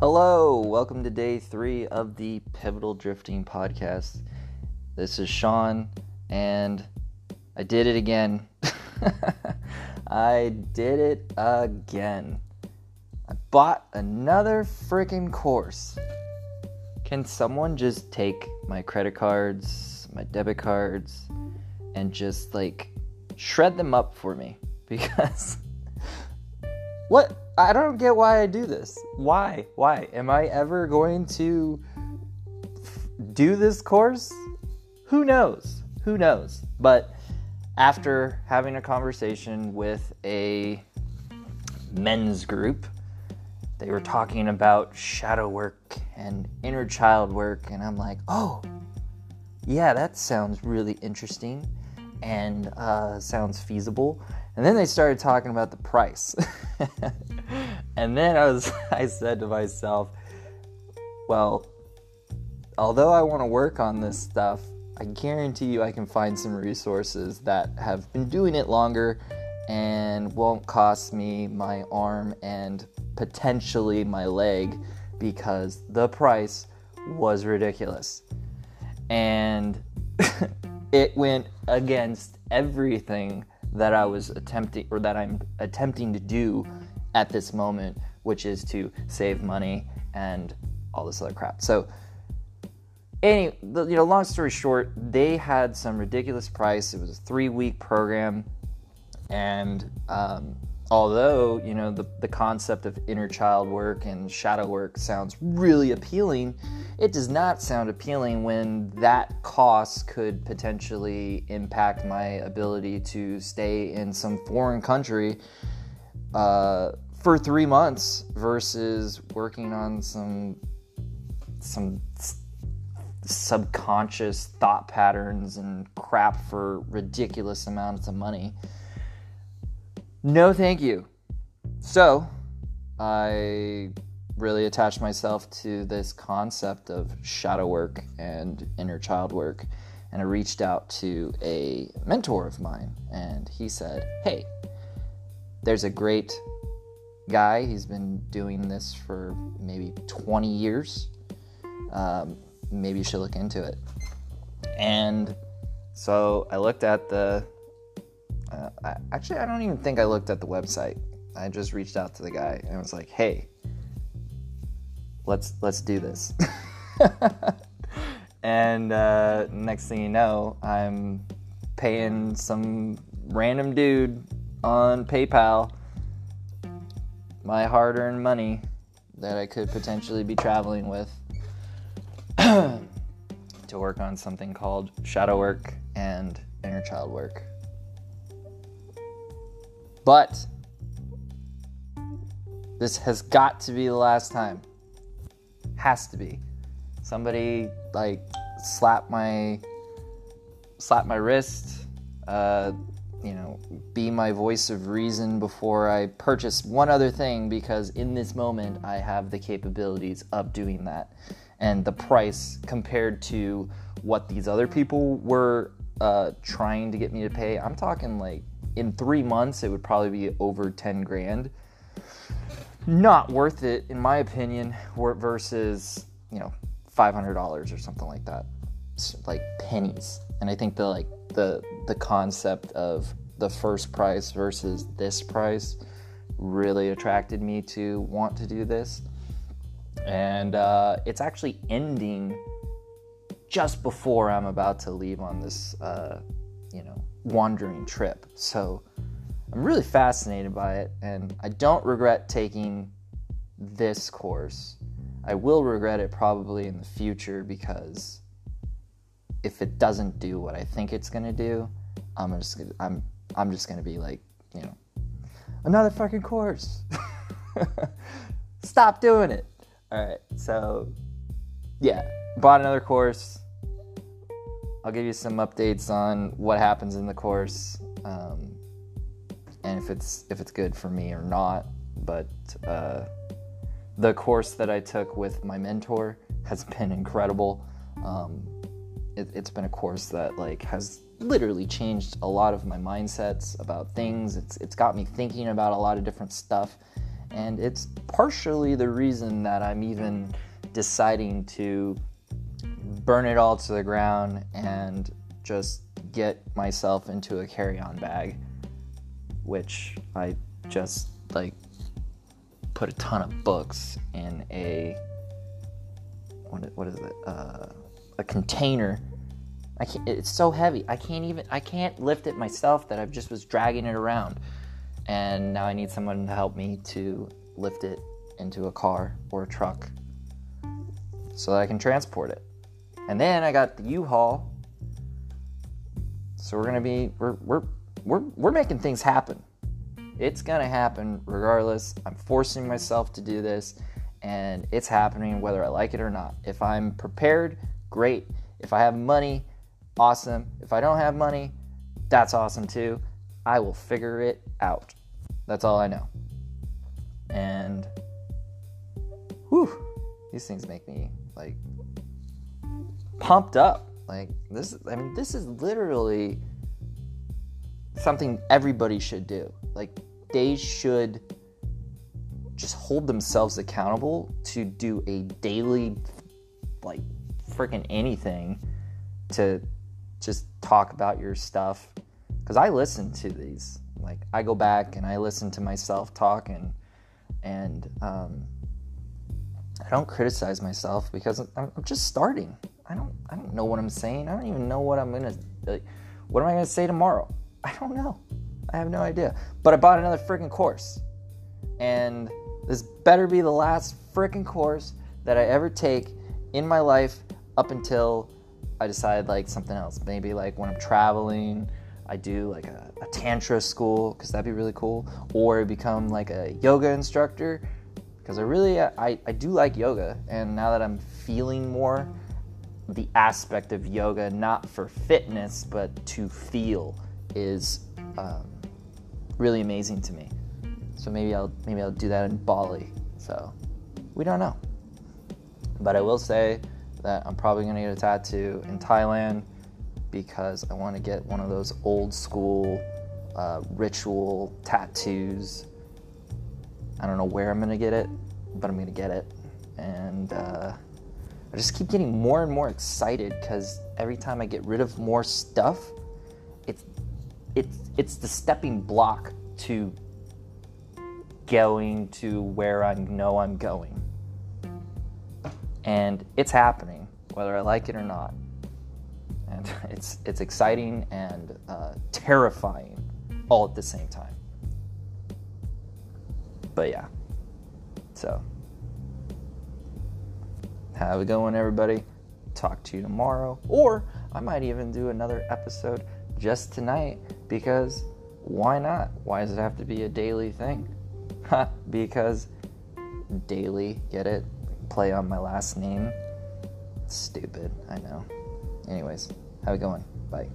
Hello, welcome to day 3 of the Pivotal Drifting Podcast. This is Sean, and I did it again. I bought another freaking course. Can someone just take my credit cards, my debit cards, and just shred them up for me? Because what? I don't get why I do this. Why? Am I ever going to do this course? Who knows? But after having a conversation with a men's group, they were talking about shadow work and inner child work. And I'm like, oh, yeah, that sounds really interesting and sounds feasible. And then they started talking about the price. And then I said to myself, well, although I want to work on this stuff, I guarantee you I can find some resources that have been doing it longer and won't cost me my arm and potentially my leg, because the price was ridiculous. And it went against everything that I'm attempting to do at this moment, which is to save money and all this other crap. So anyway, long story short, they had some ridiculous price. It was a 3-week program. And although, the concept of inner child work and shadow work sounds really appealing, it does not sound appealing when that cost could potentially impact my ability to stay in some foreign country for 3 months versus working on some subconscious thought patterns and crap for ridiculous amounts of money. No, thank you. So I really attached myself to this concept of shadow work and inner child work, and I reached out to a mentor of mine, and he said, hey, there's a great guy. He's been doing this for maybe 20 years. Maybe you should look into it. And so I looked at I don't even think I looked at the website. I just reached out to the guy and was like, hey, let's do this. And next thing you know, I'm paying some random dude on PayPal my hard-earned money that I could potentially be traveling with to work on something called shadow work and inner child work. But this has got to be the last time. Has to be. Somebody slap my wrist, be my voice of reason before I purchase one other thing, because in this moment I have the capabilities of doing that. And the price compared to what these other people were trying to get me to pay, I'm talking in 3 months it would probably be over 10 grand. Not worth it, in my opinion, versus, $500 or something like that. It's pennies. And I think the concept of the first price versus this price really attracted me to want to do this. And it's actually ending just before I'm about to leave on this, wandering trip. So I'm really fascinated by it, and I don't regret taking this course. I will regret it probably in the future, because if it doesn't do what I think it's gonna do, I'm just gonna be another fucking course. Stop doing it. All right, so yeah, bought another course. I'll give you some updates on what happens in the course, and if it's good for me or not. But the course that I took with my mentor has been incredible. It's been a course that has literally changed a lot of my mindsets about things. It's got me thinking about a lot of different stuff, And it's partially the reason that I'm even deciding to burn it all to the ground and just get myself into a carry-on bag, which I just put a ton of books in a a container. I can't, it's so heavy. I can't lift it myself, that I just was dragging it around, and now I need someone to help me to lift it into a car or a truck so that I can transport it. And then I got the U-Haul, so we're making things happen. It's gonna happen regardless. I'm forcing myself to do this, and it's happening whether I like it or not. If I'm prepared, great. If I have money, awesome. If I don't have money, that's awesome too. I will figure it out. That's all I know. And these things make me pumped up. This is literally something everybody should do. They should just hold themselves accountable to do a daily, freaking anything to just talk about your stuff. Because I listen to these. I go back and I listen to myself talk, and I don't criticize myself because I'm just starting. I don't know what I'm saying. I don't even know what I'm gonna. What am I gonna say tomorrow? I don't know. I have no idea. But I bought another freaking course, and this better be the last freaking course that I ever take in my life, up until I decide something else. Maybe when I'm traveling, I do a tantra school, because that'd be really cool, or I become a yoga instructor, because I do like yoga. And now that I'm feeling more the aspect of yoga, not for fitness but to feel, is really amazing to me. So maybe I'll do that in Bali. So we don't know, but I will say that I'm probably going to get a tattoo in Thailand, because I want to get one of those old school ritual tattoos. I don't know where I'm going to get it, but I'm going to get it. And I just keep getting more and more excited, because every time I get rid of more stuff, it's the stepping block to going to where I know I'm going. And it's happening, whether I like it or not. And it's exciting and terrifying all at the same time. But yeah. So, have a good one, everybody. Talk to you tomorrow. Or I might even do another episode just tonight, because why not? Why does it have to be a daily thing? Because daily, get it? Play on my last name. Stupid, I know. Anyways, have a good one. Bye.